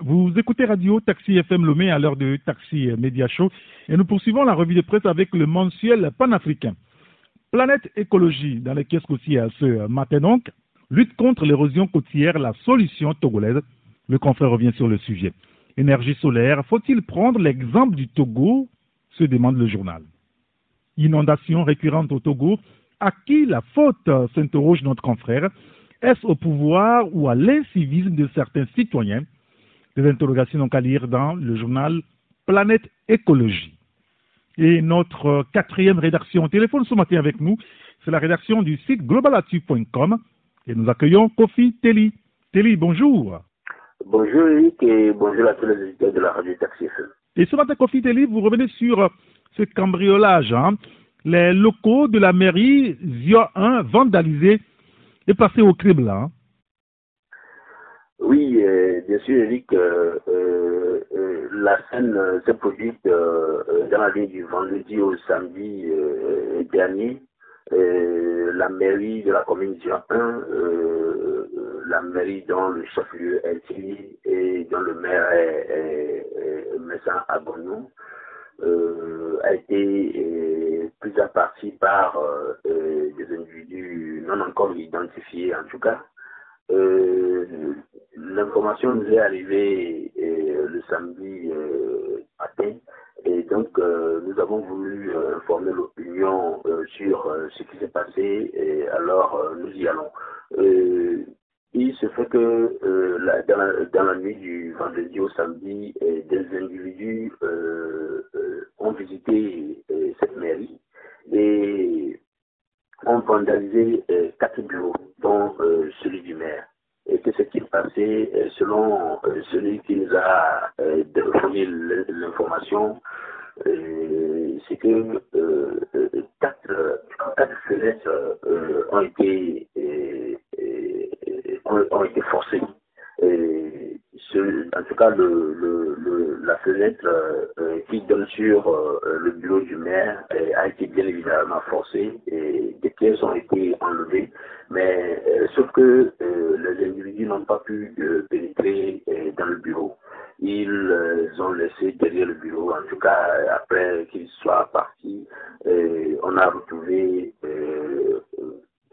Vous écoutez Radio Taxi FM Lomé à l'heure de Taxi Média Show et nous poursuivons la revue de presse avec le mensuel panafricain. Planète écologie dans les kiosques aussi ce matin donc. Lutte contre l'érosion côtière, la solution togolaise. Le confrère revient sur le sujet. Énergie solaire, faut-il prendre l'exemple du Togo? Se demande le journal. Inondations récurrentes au Togo, à qui la faute s'interroge notre confrère? Est-ce au pouvoir ou à l'incivisme de certains citoyens? Des interrogations donc à lire dans le journal Planète écologie. Et notre quatrième rédaction au téléphone ce matin avec nous, c'est la rédaction du site Globalatout.com et nous accueillons Kofi Teli. Teli, bonjour. Bonjour Eric et bonjour à tous les auditeurs de la Radio Taxi FM. Et ce matin, Kofi Teli, vous revenez sur ce cambriolage. Les locaux de la mairie Zia 1 vandalisés et passés au crible. Oui, bien sûr, Eric, la scène s'est produite dans la nuit du vendredi au samedi dernier. La mairie de la commune du Yapin, la mairie dont le chef-lieu est Tili et dont le maire est Messin Abonou, a été prise à partie par des individus non encore identifiés en tout cas. L'information nous est arrivée le samedi matin et donc nous avons voulu informer l'opinion sur ce qui s'est passé et alors nous y allons. Il se fait que dans la nuit du vendredi au samedi, des individus ont visité cette mairie et ont vandalisé 4 bureaux, dont celui du maire. Et que s'est-il passé selon celui qui nous a donné l'information, c'est que 4 fenêtres ont été forcées. En tout cas, la fenêtre qui donne sur le bureau du maire a été bien évidemment forcée et des pièces ont été enlevées, mais sauf que les individus n'ont pas pu pénétrer dans le bureau. Ils ont laissé derrière le bureau, en tout cas après qu'ils soient partis, on a retrouvé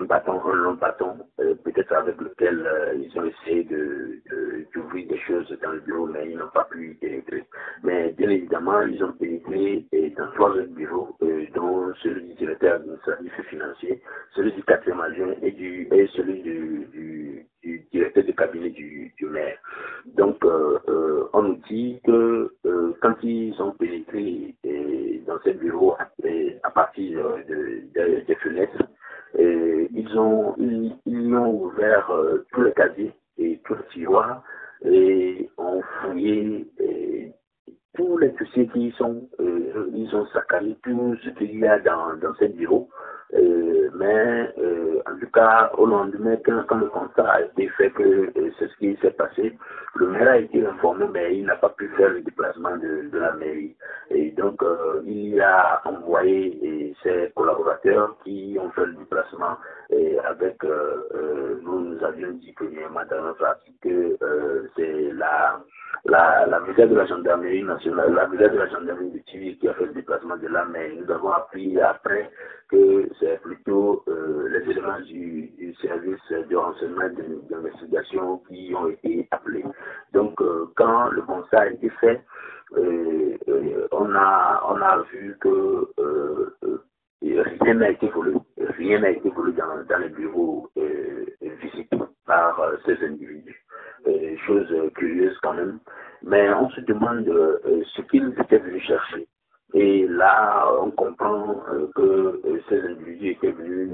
un long bâton, peut-être avec lequel ils ont essayé d'ouvrir des choses dans le bureau, mais ils n'ont pas pu pénétrer. Mais bien évidemment, ils ont pénétré dans 3 autres bureaux, dont celui du directeur administratif et financier, celui du 4e adjoint et celui du directeur de cabinet du maire. Donc, on nous dit que quand ils ont pénétré dans ces bureaux à partir des fenêtres, ils ont ouvert tous les casiers et tous les tiroirs et ont fouillé tous les dossiers qui sont, ils ont saccagé tout ce qu'il y a dans ce bureau. Mais en tout cas, au lendemain, quand le constat a été fait que c'est ce qui s'est passé, le maire a été informé, mais il n'a pas pu faire le déplacement de la mairie. Et donc, il a envoyé ses collaborateurs qui ont fait le déplacement et avec, nous avions dit premièrement dans notre article que c'est la brigade de la gendarmerie nationale, la brigade de la gendarmerie de Tili qui a fait le déplacement de là, mais nous avons appris après que c'est plutôt les éléments du service de renseignement et d'investigation qui ont été appelés. Donc, quand le constat a été fait, on a vu que rien n'a été volé, dans les bureaux visités par ces individus. Chose curieuse quand même, mais on se demande ce qu'ils étaient venus chercher. Et là, on comprend que ces individus étaient venus,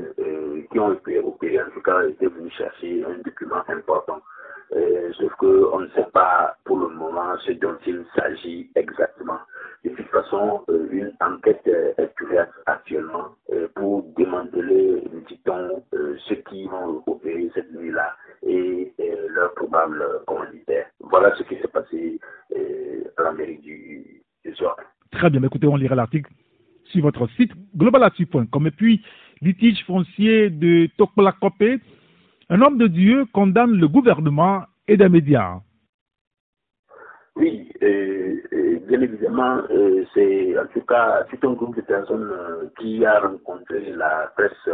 qui ont été opérés, en tout cas, étaient venus chercher un document important. Sauf qu'on ne sait pas pour le moment ce dont il s'agit exactement. De toute façon, une enquête est ouverte actuellement pour démanteler, dit-on, ceux qui vont opérer cette nuit-là et leurs probables commanditaires. Voilà ce qui s'est passé à l'Amérique du Sud. Très bien, écoutez, on lira l'article sur votre site globalatout.com. Et puis, litige foncier de Tokolakopé, un homme de Dieu condamne le gouvernement et des médias. Oui, bien évidemment, c'est en tout cas tout un groupe de personnes qui a rencontré la presse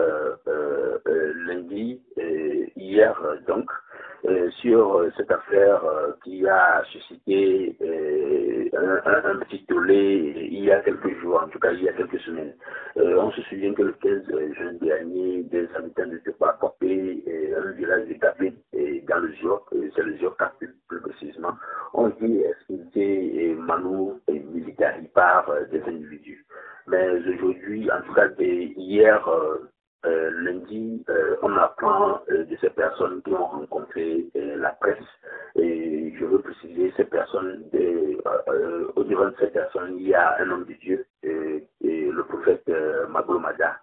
lundi, hier donc, sur cette affaire qui a suscité un petit tollé il y a quelques jours, en tout cas il y a quelques semaines. On se souvient que le 15 juin dernier, des habitants de Tokolakopé, un village de Tapé, dans le Gior, c'est le Gior-Cap plus précisément, ont été expulsés Manou et militaires par des individus. Mais aujourd'hui, en tout cas hier, lundi, on apprend de ces personnes qui ont rencontré la presse. Et je veux préciser, ces personnes, au-devant de ces personnes, il y a un homme de Dieu, le prophète Magnomada,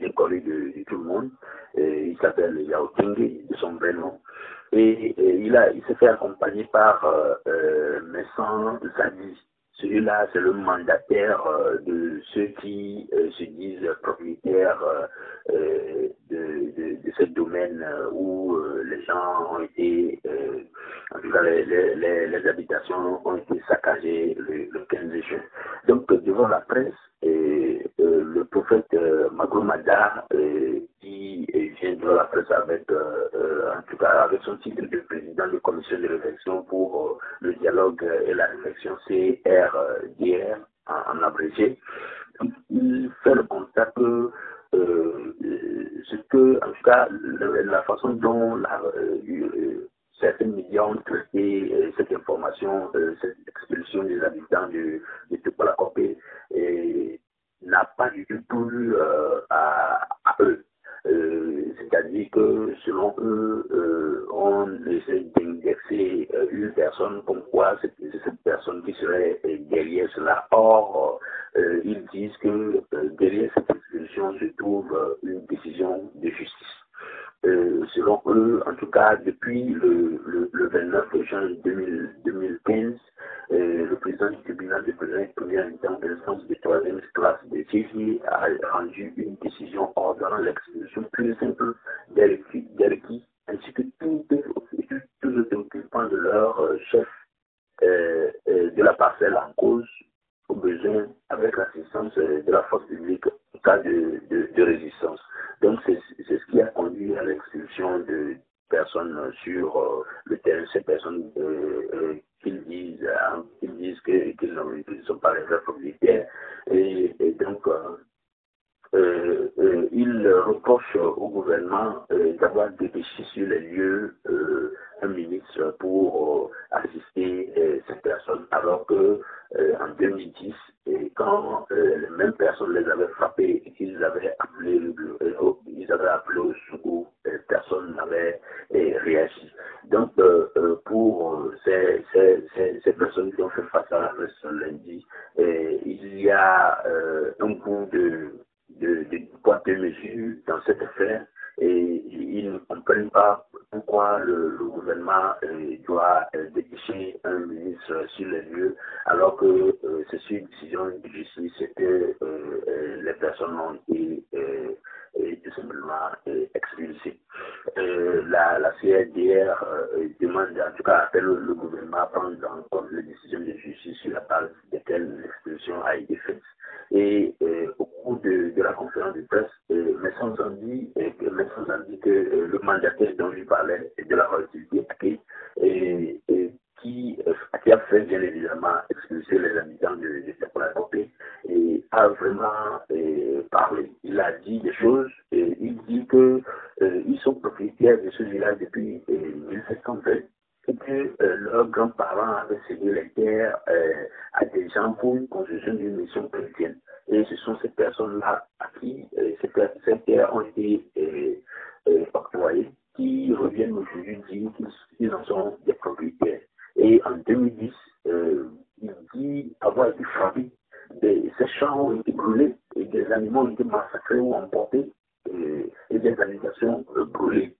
décoré de tout le monde. Il s'appelle Yaotengi, de son vrai nom. Et il s'est fait accompagner par Messin Abonou. Celui-là, c'est le mandataire de ceux qui se disent propriétaires de ce domaine où les gens ont été, en tout cas les habitations ont été saccagées le 15 juin. Donc devant la presse, le prophète Magnomada qui vient devant la presse avec, en tout cas avec son titre de président de commission de réflexion pour le dialogue et la réflexion CRDR en abrégé, il fait le constat que ce que, en tout cas, la façon dont certains médias ont traité cette information, cette expulsion des habitants de Tokolakopé, n'a pas du tout eu à eux. C'est-à-dire que selon eux, on essaie d'indexer une personne comme quoi c'est cette personne qui serait derrière cela. Or, ils disent que derrière cette expulsion se trouve une décision de justice. Selon eux, en tout cas, depuis le 29 juin 2015, le président du tribunal de première instance de troisième classe de Tili a rendu une décision ordonnant l'expulsion pure et simple des requis ainsi que tous les occupants de leur chef de la parcelle en cause au besoin avec l'assistance de la force publique en cas de résistance. Donc c'est ce qui a conduit à l'expulsion de personnes sur le terrain, ces personnes qu'ils disent qu'ils ne sont pas les vrais propriétaires. Et donc, ils reprochent au gouvernement d'avoir dépêché sur les lieux un ministre pour assister ces personnes, alors que en 2010, et quand les mêmes personnes les avaient frappées et qu'ils avaient appelé au secours, personne n'avait réagi. Donc, pour ces personnes qui ont fait face à la presse lundi, il y a un coup de pointe de mesure dans cette affaire et ils ne comprennent pas pourquoi le gouvernement doit dépêcher un ministre sur les lieux alors que c'est sur une décision de justice que les personnes ont été tout simplement expulsées. La CRDR demande, en tout cas appelle le gouvernement à prendre en compte les décisions de justice sur la base desquelles l'expulsion a été faite. Et au cours de la conférence de presse, Messin a dit que le mandataire dont je parlais de la collectivité qui a fait bien évidemment expulser les habitants de Tokolakopé et a vraiment parlé. Il a dit des choses, et il dit que ils sont propriétaires de ce village depuis 1720. Et que leurs grands-parents avaient cédé les terres à des gens pour une construction d'une mission chrétienne. Et ce sont ces personnes-là à qui ces terres ont été octroyées, qui reviennent aujourd'hui dire qu'ils en sont des propriétaires. Et en 2010, il dit avoir été frappé. Ces champs ont été brûlés, et des animaux ont été massacrés ou emportés, et des habitations brûlées.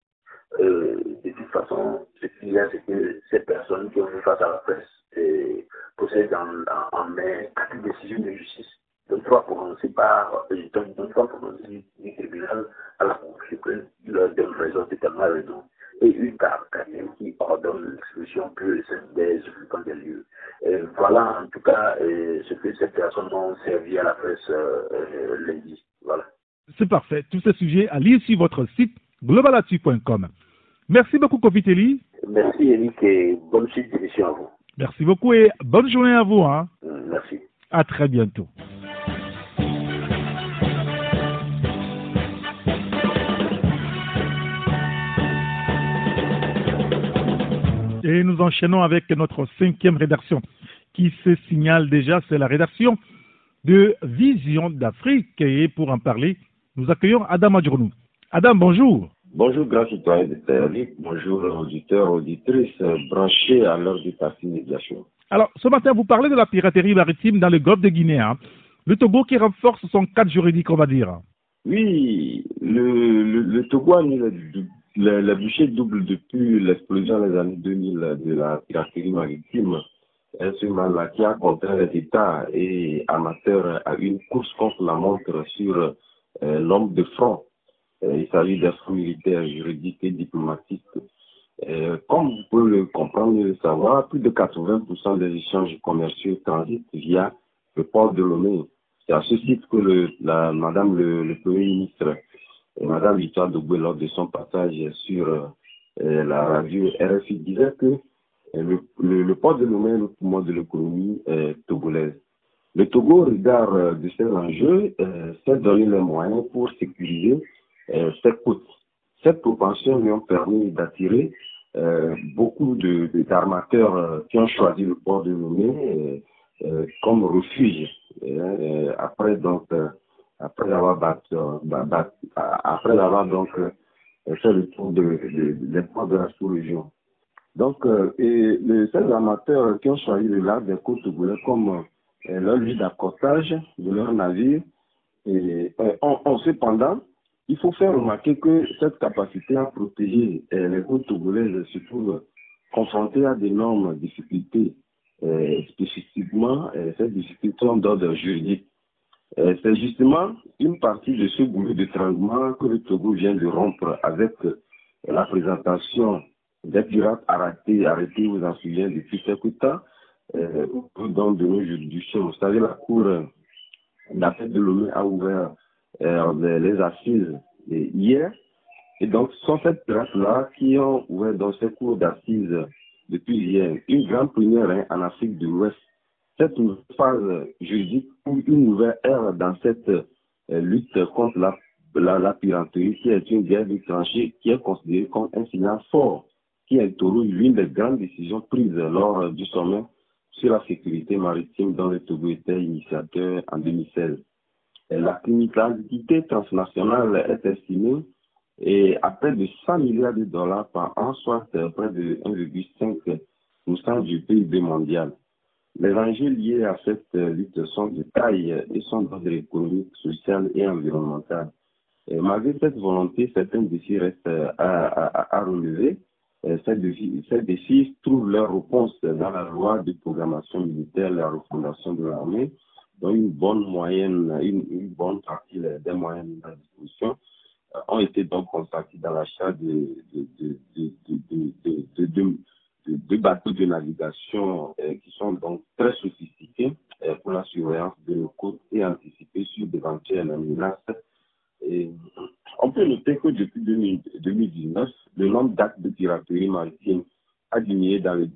De toute façon, ce qu'il y a, c'est que ces personnes qui ont fait face à la presse possèdent en main 4 décisions de justice, donc 3 prononcées du tribunal à la Cour suprême, qui leur donne raison totalement raison, et une par 4 qui ordonne l'expulsion pure et simple des occupants de des lieux. Voilà en tout cas ce que ces personnes ont servi à la presse lundi. Voilà. C'est parfait. Tous ces sujets à lire sur votre site Globalatout.com. Merci beaucoup Kofi Teli. Merci Eric et bonne suite d'émission à vous. Merci beaucoup et bonne journée à vous. Hein. Merci. À très bientôt. Et nous enchaînons avec notre cinquième rédaction qui se signale déjà, c'est la rédaction de Vision d'Afrique. Et pour en parler, nous accueillons Adam Adjornou. Adam, bonjour. Bonjour, grand citoyen de Théorique. Bonjour, auditeurs, auditrices, branchés à l'heure du Taxi Média Show. Alors, ce matin, vous parlez de la piraterie maritime dans le golfe de Guinée. Hein. Le Togo qui renforce son cadre juridique, on va dire. Oui, le Togo a mis la bouchée double depuis l'explosion des années 2000 de la piraterie maritime, instrument qui a contraint les États et amateurs à une course contre la montre sur l'homme de front. Il s'agit d'instruments militaires, juridiques et diplomatiques. Comme vous pouvez le comprendre et le savoir, plus de 80% des échanges commerciaux transitent via le port de Lomé. C'est à ce titre que Madame le Premier ministre Madame Victoire Dogoué, lors de son passage sur la radio RFI, disait que le port de Lomé est le poumon de l'économie togolaise. Le Togo, au regard de ces enjeux, s'est donné les moyens pour sécuriser ces côtes. Cette propension lui a permis d'attirer beaucoup d'armateurs qui ont choisi le port de Lomé comme refuge après donc. Après avoir fait le tour des ports de la sous-région. Donc, ces amateurs qui ont choisi le large des côtes togolaises comme leur lieu d'accostage de leur navire, cependant, il faut faire remarquer que cette capacité à protéger les côtes togolaises se trouve confrontée à d'énormes difficultés. Spécifiquement, ces difficultés sont d'ordre juridique. C'est justement une partie de ce boulot de traitement que le Togo vient de rompre avec la présentation des pirates arrêtés aux Antilles depuis quelques temps dans de nos juridictions. Vous savez, la Cour d'appel de Lomé a ouvert les assises hier. Et donc, ce sont ces pirates-là qui ont ouvert dans ces cours d'assises depuis hier. Une grande première en Afrique de l'Ouest. Cette phase juridique ouvre une nouvelle ère dans cette lutte contre la piraterie, qui est une guerre de tranchées qui est considérée comme un signal fort qui entoure l'une des grandes décisions prises lors du sommet sur la sécurité maritime dont le Togo était initiateur en 2016. La criminalité transnationale est estimée à près de 100 milliards de dollars par an, soit près de 1,5% du PIB mondial. Les enjeux liés à cette lutte sont de taille et sont d'ordre économique, social et environnemental. Et malgré cette volonté, certains défis restent à relever. Ces défis trouvent leur réponse dans la loi de programmation militaire, la refondation de l'armée, dont une bonne partie des moyens mis à disposition ont été donc consacrés dans l'achat de bateaux de navigation qui sont donc très sophistiqués pour la surveillance de nos côtes et anticiper sur d'éventuelles menaces. Et on peut noter que depuis 2019, le nombre d'actes de piraterie maritime a diminué dans le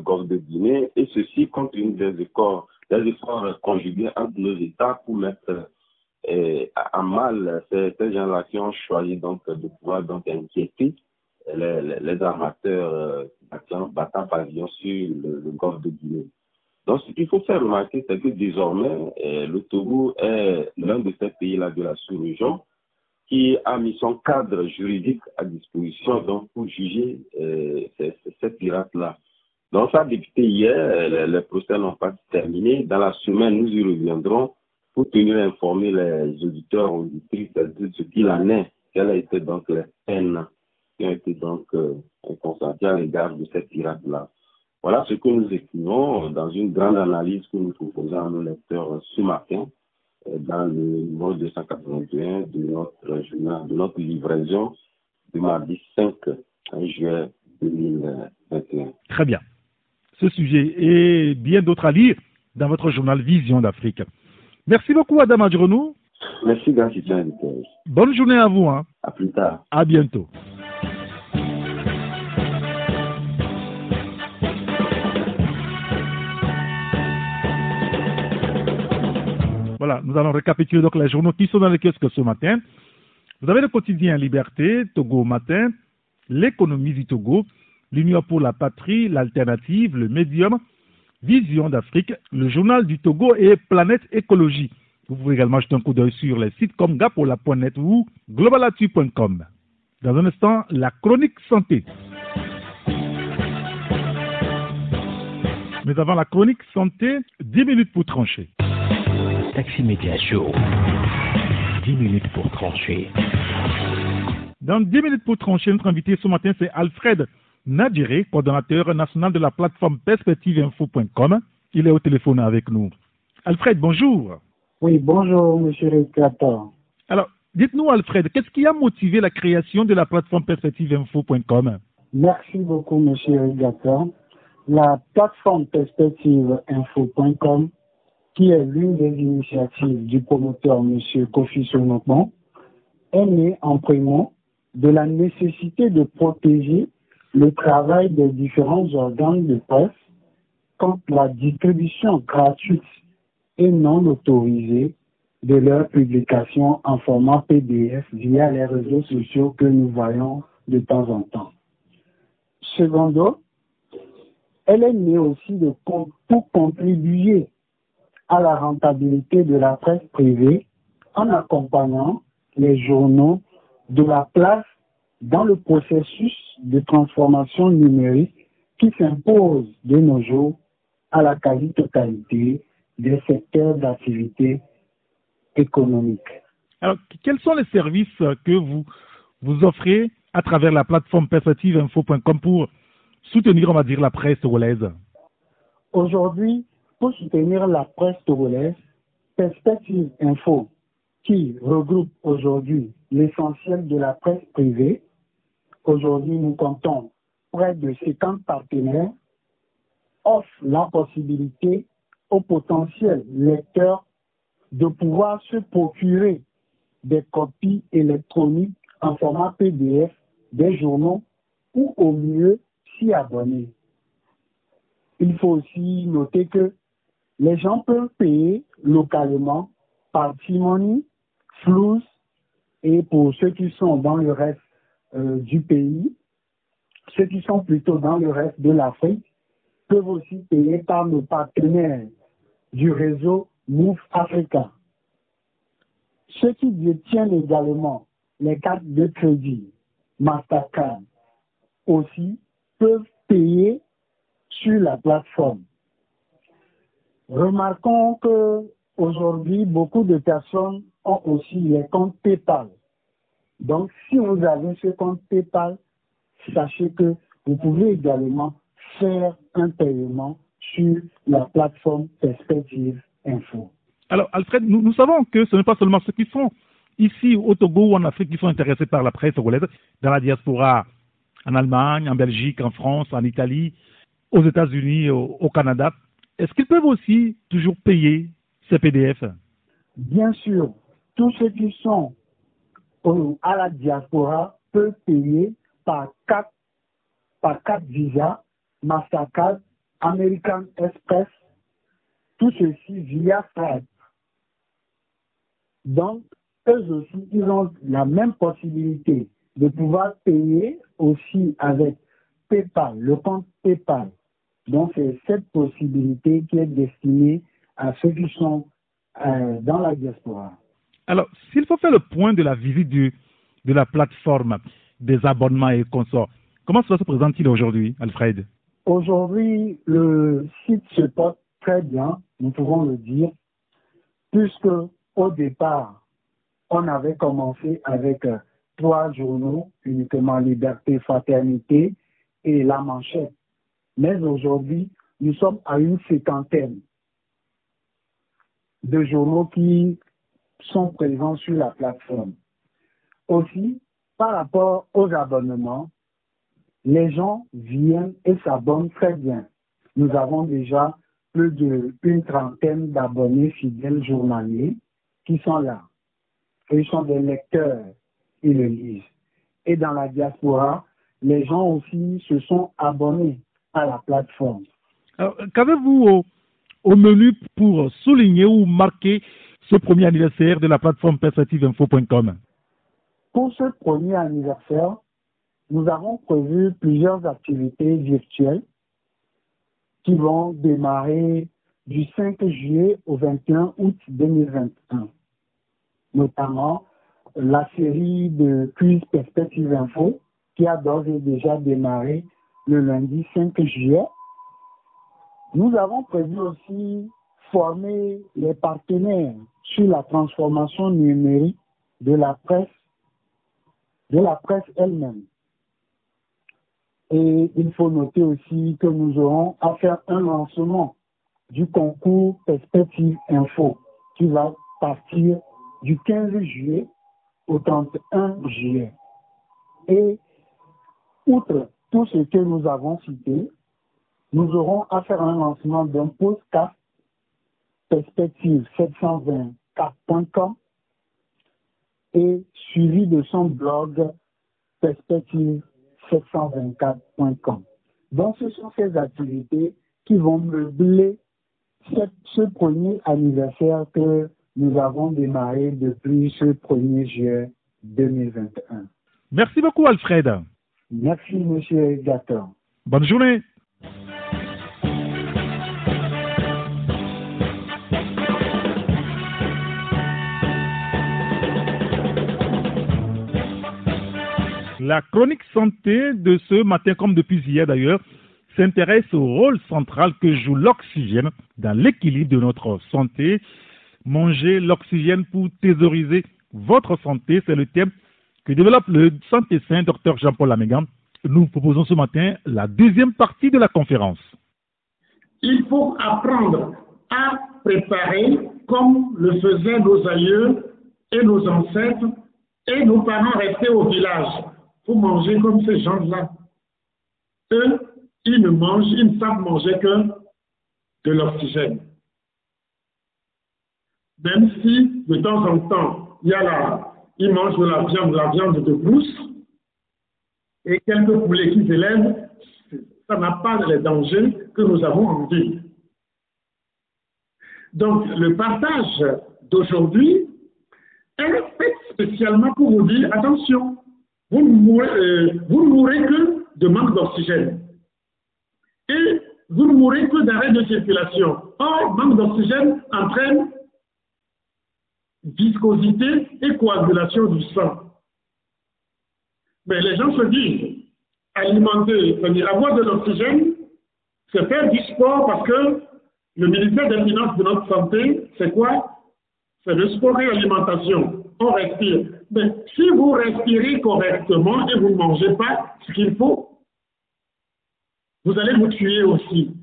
golfe de Guinée, et ceci compte une des efforts conjugués entre nos États pour mettre à mal ces gens-là qui ont choisi donc de pouvoir donc inquiéter les armateurs battant pavillon sur le golfe de Guinée. Donc, ce qu'il faut faire remarquer, c'est que désormais, le Togo est l'un de ces pays-là de la sous-région qui a mis son cadre juridique à disposition donc, pour juger ces pirates-là. Donc, ça a débuté hier, les procès n'ont pas terminé. Dans la semaine, nous y reviendrons pour tenir informer les auditeurs, auditrices de ce qu'il en est, quelle a été donc la peine qui ont été donc consentis à l'égard de ces pirates-là. Voilà ce que nous écrivons dans une grande analyse que nous proposons à nos lecteurs ce matin dans le numéro 281 de notre livraison de mardi 5 juillet 2021. Très bien. ce sujet et bien d'autres à lire dans votre journal Vision d'Afrique. Merci beaucoup, Adam Adjornou. Merci, Gassitien. Bonne journée à vous. Hein. À plus tard. À bientôt. Voilà, nous allons récapituler donc les journaux qui sont dans les kiosques ce matin. Vous avez le quotidien Liberté, Togo au matin, l'économie du Togo, l'Union pour la Patrie, l'Alternative, le Médium, Vision d'Afrique, le Journal du Togo et Planète écologie. Vous pouvez également jeter un coup d'œil sur les sites comme gapola.net ou Globalatout.com. Dans un instant, la chronique santé. Mais avant la chronique santé, 10 minutes pour trancher. Taxi Média Show, 10 minutes pour trancher. Dans 10 minutes pour trancher, notre invité ce matin, c'est Alfred Nadiré, coordonnateur national de la plateforme PerspectiveInfo.com. Il est au téléphone avec nous. Alfred, bonjour. Oui, bonjour, monsieur Ricardo. Alors, dites-nous, Alfred, qu'est-ce qui a motivé la création de la plateforme PerspectiveInfo.com? Merci beaucoup, monsieur Ricardo. La plateforme PerspectiveInfo.com, qui est l'une des initiatives du promoteur M. Kofi Sonopan, est née en primant de la nécessité de protéger le travail des différents organes de presse contre la distribution gratuite et non autorisée de leurs publications en format PDF via les réseaux sociaux que nous voyons de temps en temps. Secondo, elle est née aussi pour contribuer à la rentabilité de la presse privée en accompagnant les journaux de la place dans le processus de transformation numérique qui s'impose de nos jours à la quasi-totalité des secteurs d'activité économique. Alors, quels sont les services que vous offrez à travers la plateforme perspectiveinfo.com pour soutenir, on va dire, la presse togolaise? Aujourd'hui, pour soutenir la presse togolaise, Perspective Info, qui regroupe aujourd'hui l'essentiel de la presse privée, aujourd'hui nous comptons près de 50 partenaires, offre la possibilité aux potentiels lecteurs de pouvoir se procurer des copies électroniques en format PDF des journaux ou au mieux s'y abonner. Il faut aussi noter que les gens peuvent payer localement par T-Money, Flouse, et pour ceux qui sont dans le reste du pays, ceux qui sont plutôt dans le reste de l'Afrique, peuvent aussi payer par nos partenaires du réseau Move Africa. Ceux qui détiennent également les cartes de crédit, Mastercard, aussi peuvent payer sur la plateforme. Remarquons qu'aujourd'hui, beaucoup de personnes ont aussi les comptes PayPal. Donc, si vous avez ce compte PayPal, sachez que vous pouvez également faire un paiement sur la plateforme Perspective Info. Alors, Alfred, nous savons que ce n'est pas seulement ceux qui sont ici au Togo ou en Afrique qui sont intéressés par la presse togolaise, dans la diaspora, en Allemagne, en Belgique, en France, en Italie, aux États-Unis, au Canada. Est-ce qu'ils peuvent aussi toujours payer ces PDF? Bien sûr, tous ceux qui sont à la diaspora peuvent payer par 4 visas, Mastercard, American Express, tout ceci via Stripe. Donc, eux aussi, ils ont la même possibilité de pouvoir payer aussi avec PayPal, le compte PayPal. Donc, c'est cette possibilité qui est destinée à ceux qui sont dans la diaspora. Alors, s'il faut faire le point de la visite de la plateforme, des abonnements et consorts, comment cela se présente-t-il aujourd'hui, Alfred? Aujourd'hui, le site se porte très bien, nous pouvons le dire, puisque au départ, on avait commencé avec 3 journaux, uniquement Liberté, Fraternité et La Manchette. Mais aujourd'hui, nous sommes à une cinquantaine de journaux qui sont présents sur la plateforme. Aussi, par rapport aux abonnements, les gens viennent et s'abonnent très bien. Nous avons déjà plus d'une trentaine d'abonnés fidèles journaliers qui sont là. Ils sont des lecteurs, ils le lisent. Et dans la diaspora, les gens aussi se sont abonnés à la plateforme. Qu'avez-vous au menu pour souligner ou marquer ce premier anniversaire de la plateforme PerspectiveInfo.com? Pour ce premier anniversaire, nous avons prévu plusieurs activités virtuelles qui vont démarrer du 5 juillet au 21 août 2021. Notamment la série de quiz Perspective Info qui a d'ores et déjà démarré le lundi 5 juillet. Nous avons prévu aussi former les partenaires sur la transformation numérique de la presse elle-même. Et il faut noter aussi que nous aurons à faire un lancement du concours Perspective Info qui va partir du 15 juillet au 31 juillet. Et outre tout ce que nous avons cité, nous aurons à faire un lancement d'un podcast Perspective724.com et suivi de son blog Perspective724.com. Donc ce sont ces activités qui vont meubler ce premier anniversaire que nous avons démarré depuis ce 1er juillet 2021. Merci beaucoup Alfred. Merci Monsieur Gaton. Bonne journée. La chronique santé de ce matin, comme depuis hier d'ailleurs, s'intéresse au rôle central que joue l'oxygène dans l'équilibre de notre santé. Manger l'oxygène pour thésauriser votre santé, c'est le thème que développe le santé-saint Dr Jean-Paul Lamégan. Nous proposons ce matin la deuxième partie de la conférence. Il faut apprendre à préparer comme le faisaient nos aïeux et nos ancêtres et nos parents restés au village. Pour manger comme ces gens-là. Eux, ils ne savent manger que de l'oxygène. Même si, de temps en temps, ils mangent de la viande de brousse, et quelques poulets qui s'élèvent, ça n'a pas les dangers que nous avons en vie. Donc, le partage d'aujourd'hui est fait spécialement pour vous dire, attention, vous ne mourrez que de manque d'oxygène. Et vous ne mourrez que d'arrêt de circulation. Or, manque d'oxygène entraîne viscosité et coagulation du sang. Mais les gens se disent, alimenter, c'est-à-dire avoir de l'oxygène, c'est faire du sport parce que le ministère des Finances de notre santé, c'est quoi? C'est le sport et l'alimentation. On respire. Mais si vous respirez correctement et vous ne mangez pas ce qu'il faut, vous allez vous tuer aussi.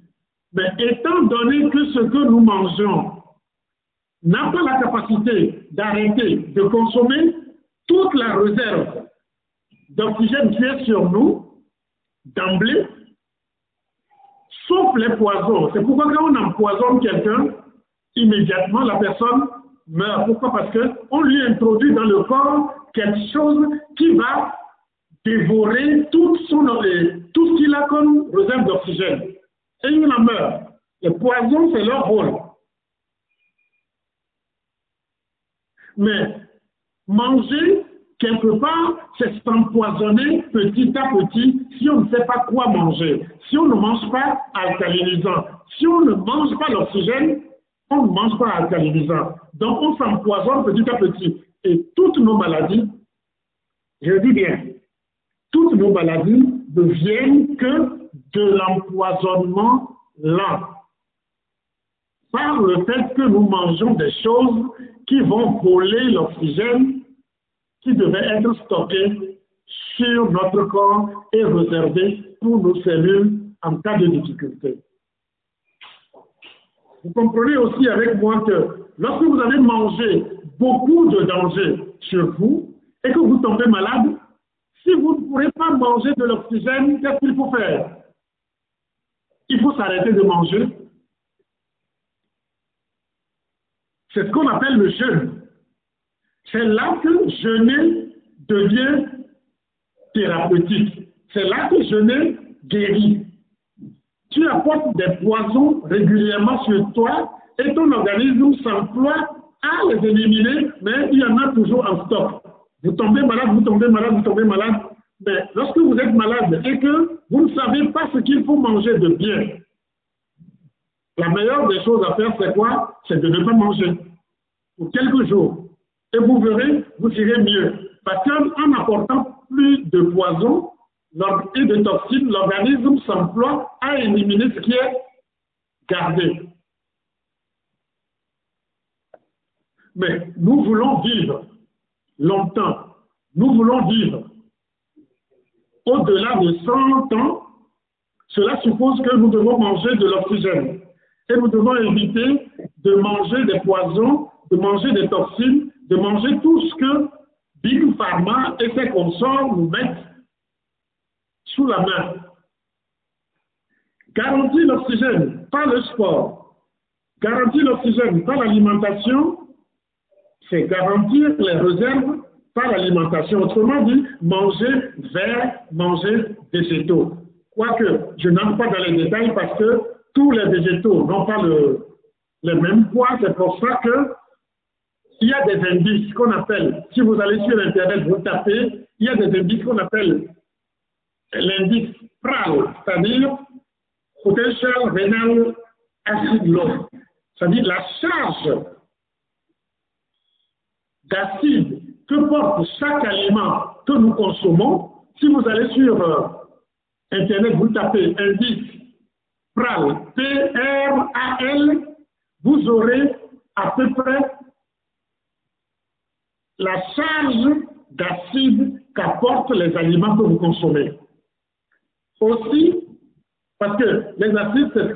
Mais étant donné que ce que nous mangeons n'a pas la capacité d'arrêter de consommer toute la réserve d'oxygène qui est sur nous, d'emblée, sauf les poisons. C'est pourquoi quand on empoisonne quelqu'un, immédiatement la personne meurt. Pourquoi? Parce qu'on lui introduit dans le corps quelque chose qui va dévorer tout ce qu'il a comme réserve d'oxygène. Et il en meurt. Les poisons, c'est leur rôle. Mais manger, quelque part, c'est s'empoisonner petit à petit si on ne sait pas quoi manger. Si on ne mange pas alcalinisant, si on ne mange pas l'oxygène, on ne mange pas alcalinisant. Donc, on s'empoisonne petit à petit. Et toutes nos maladies, je dis bien, toutes nos maladies ne viennent que de l'empoisonnement lent. Par le fait que nous mangeons des choses qui vont voler l'oxygène qui devait être stocké sur notre corps et réservé pour nos cellules en cas de difficulté. Vous comprenez aussi avec moi que lorsque vous avez mangé beaucoup de dangers sur vous et que vous tombez malade, si vous ne pourrez pas manger de l'oxygène, qu'est-ce qu'il faut faire? il faut s'arrêter de manger. C'est ce qu'on appelle le jeûne. C'est là que jeûner devient thérapeutique. C'est là que jeûner guérit. Tu apportes des poisons régulièrement sur toi et ton organisme s'emploie à les éliminer, mais il y en a toujours en stock. Vous tombez malade, vous tombez malade, vous tombez malade. Mais lorsque vous êtes malade et que vous ne savez pas ce qu'il faut manger de bien, la meilleure des choses à faire, c'est quoi? C'est de ne pas manger pour quelques jours. Et vous verrez, vous irez mieux. Parce qu'en apportant plus de poison et de toxines, l'organisme s'emploie à éliminer ce qui est gardé. Mais nous voulons vivre longtemps. Nous voulons vivre au-delà de 100 ans. Cela suppose que nous devons manger de l'oxygène. Et nous devons éviter de manger des poisons, de manger des toxines, de manger tout ce que Big Pharma et ses consorts nous mettent sous la main. Garantir l'oxygène par le sport, garantir l'oxygène par l'alimentation, c'est garantir les réserves par l'alimentation. Autrement dit, manger vert, manger végétaux. Quoique, je n'entre pas dans les détails parce que tous les végétaux n'ont pas le même poids. C'est pour ça qu'il y a des indices qu'on appelle, si vous allez sur Internet, vous tapez, il y a des indices qu'on appelle l'indice PRAL, c'est-à-dire Potential Renal Acid Load, c'est-à-dire la charge d'acide que porte chaque aliment que nous consommons. Si vous allez sur Internet, vous tapez indice PRAL, P-R-A-L, vous aurez à peu près la charge d'acide qu'apportent les aliments que vous consommez. Aussi, parce que les acides, c'est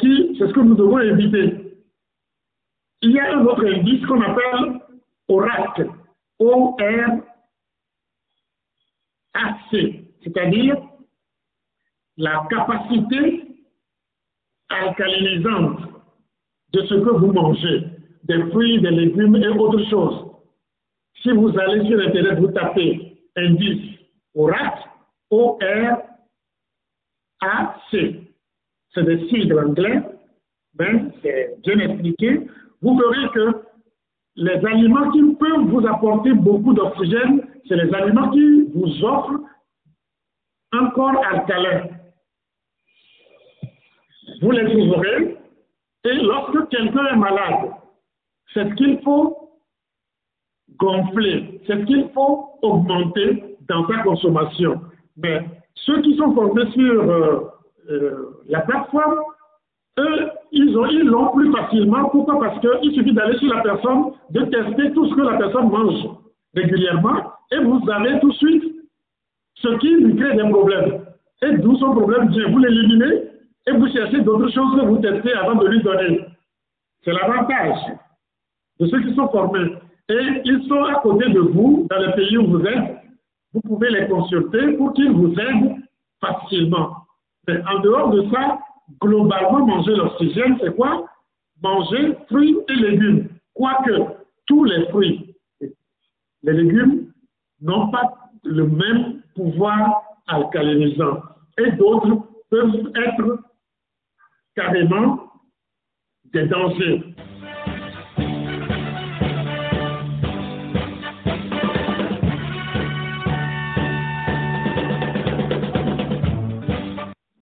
ce que nous devons éviter. Il y a un autre indice qu'on appelle ORAC, O-R-A-C, c'est-à-dire la capacité alcalinisante de ce que vous mangez, des fruits, des légumes et autres choses. Si vous allez sur Internet, vous tapez indice ORAC, O-R-A-C. C'est des sigles anglais, ben, c'est bien expliqué. Vous verrez que les aliments qui peuvent vous apporter beaucoup d'oxygène, c'est les aliments qui vous offrent un corps alcalin. Vous les ouvrez et lorsque quelqu'un est malade, c'est ce qu'il faut gonfler, c'est ce qu'il faut augmenter dans sa consommation. Mais ceux qui sont formés sur la plateforme, eux, ils l'ont plus facilement. Pourquoi? Parce qu'il suffit d'aller sur la personne, de tester tout ce que la personne mange régulièrement et vous avez tout de suite ce qui lui crée des problèmes. Et d'où son problème vient, vous l'éliminez et vous cherchez d'autres choses que vous testez avant de lui donner. C'est l'avantage de ceux qui sont formés. Et ils sont à côté de vous, dans le pays où vous êtes. Vous pouvez les consulter pour qu'ils vous aident facilement. Mais en dehors de ça, globalement, manger l'oxygène, c'est quoi? Manger fruits et légumes. Quoique tous les fruits et les légumes n'ont pas le même pouvoir alcalinisant. Et d'autres peuvent être carrément des dangers.